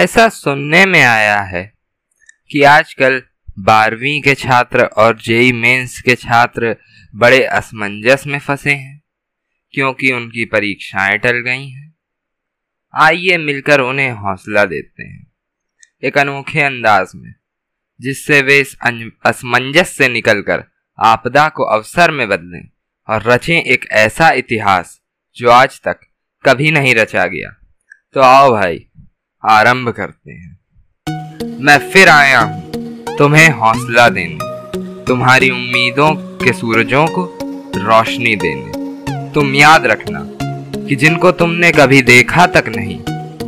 ऐसा सुनने में आया है कि आजकल 12वीं के छात्र और जेईई मेंस के छात्र बड़े असमंजस में फंसे हैं क्योंकि उनकी परीक्षाएं टल गई हैं। आइए मिलकर उन्हें हौसला देते हैं एक अनोखे अंदाज में, जिससे वे इस असमंजस से निकलकर आपदा को अवसर में बदलें और रचें एक ऐसा इतिहास जो आज तक कभी नहीं रचा गया। तो आओ भाई आरंभ करते हैं। मैं फिर आया हूँ तुम्हें हौसला देने, तुम्हारी उम्मीदों के सूरजों को रोशनी देने। तुम याद रखना कि जिनको तुमने कभी देखा तक नहीं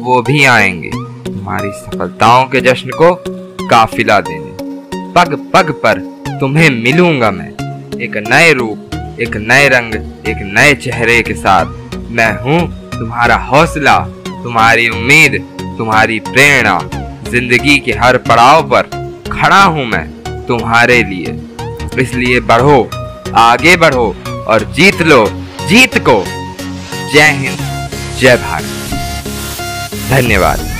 वो भी आएंगे तुम्हारी सफलताओं के जश्न को काफिला देने। पग पग पर तुम्हें मिलूंगा मैं, एक नए रूप, एक नए रंग, एक नए चेहरे के साथ। मैं हूँ तुम्हारा हौसला, तुम्हारी उम्मीद, तुम्हारी प्रेरणा। जिंदगी के हर पड़ाव पर खड़ा हूँ मैं तुम्हारे लिए। इसलिए बढ़ो, आगे बढ़ो और जीत लो जीत को। जय हिंद, जय भारत, धन्यवाद।